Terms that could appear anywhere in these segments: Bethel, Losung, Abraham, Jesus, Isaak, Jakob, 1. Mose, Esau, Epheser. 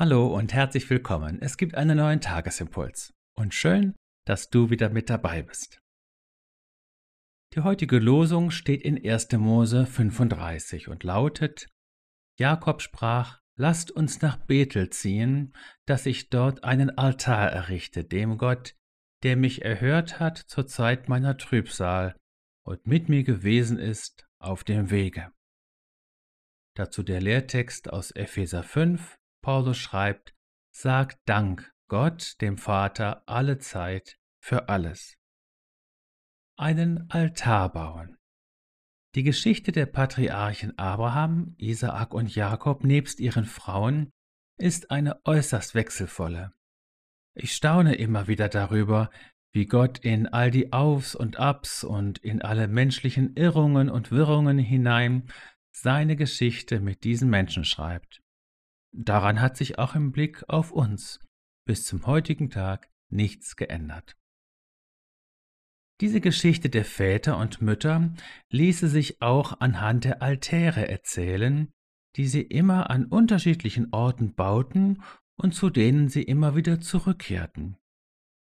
Hallo und herzlich willkommen. Es gibt einen neuen Tagesimpuls und schön, dass du wieder mit dabei bist. Die heutige Losung steht in 1. Mose 35 und lautet: Jakob sprach: Lasst uns nach Bethel ziehen, dass ich dort einen Altar errichte, dem Gott, der mich erhört hat zur Zeit meiner Trübsal und mit mir gewesen ist auf dem Wege. Dazu der Lehrtext aus Epheser 5. Paulus schreibt: Sagt Dank Gott, dem Vater, alle Zeit für alles. Einen Altar bauen. Die Geschichte der Patriarchen Abraham, Isaak und Jakob nebst ihren Frauen ist eine äußerst wechselvolle. Ich staune immer wieder darüber, wie Gott in all die Aufs und Abs und in alle menschlichen Irrungen und Wirrungen hinein seine Geschichte mit diesen Menschen schreibt. Daran hat sich auch im Blick auf uns bis zum heutigen Tag nichts geändert. Diese Geschichte der Väter und Mütter ließe sich auch anhand der Altäre erzählen, die sie immer an unterschiedlichen Orten bauten und zu denen sie immer wieder zurückkehrten.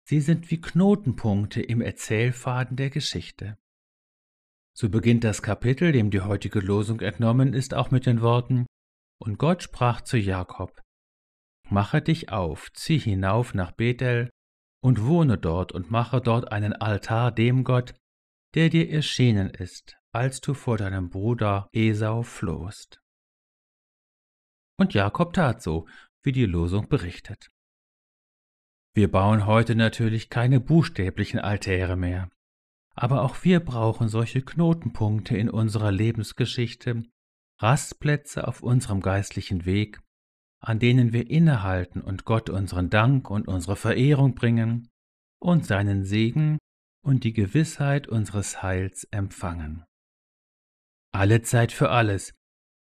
Sie sind wie Knotenpunkte im Erzählfaden der Geschichte. So beginnt das Kapitel, dem die heutige Losung entnommen ist, auch mit den Worten: Und Gott sprach zu Jakob: Mache dich auf, zieh hinauf nach Bethel und wohne dort und mache dort einen Altar dem Gott, der dir erschienen ist, als du vor deinem Bruder Esau flohst. Und Jakob tat so, wie die Losung berichtet. Wir bauen heute natürlich keine buchstäblichen Altäre mehr, aber auch wir brauchen solche Knotenpunkte in unserer Lebensgeschichte, Rastplätze auf unserem geistlichen Weg, an denen wir innehalten und Gott unseren Dank und unsere Verehrung bringen und seinen Segen und die Gewissheit unseres Heils empfangen. Alle Zeit für alles.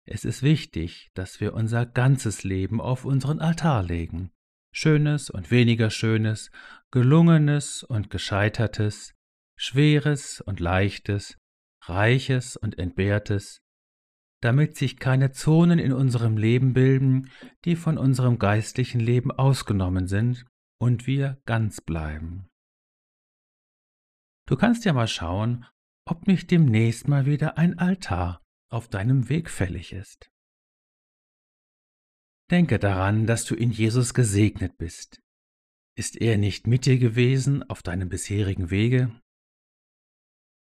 Es ist wichtig, dass wir unser ganzes Leben auf unseren Altar legen. Schönes und weniger Schönes, Gelungenes und Gescheitertes, Schweres und Leichtes, Reiches und Entbehrtes, damit sich keine Zonen in unserem Leben bilden, die von unserem geistlichen Leben ausgenommen sind und wir ganz bleiben. Du kannst ja mal schauen, ob nicht demnächst mal wieder ein Altar auf deinem Weg fällig ist. Denke daran, dass du in Jesus gesegnet bist. Ist er nicht mit dir gewesen auf deinem bisherigen Wege?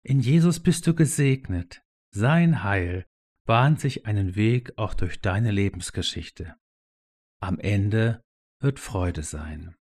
In Jesus bist du gesegnet. Sein Heil bahnt sich einen Weg auch durch deine Lebensgeschichte. Am Ende wird Freude sein.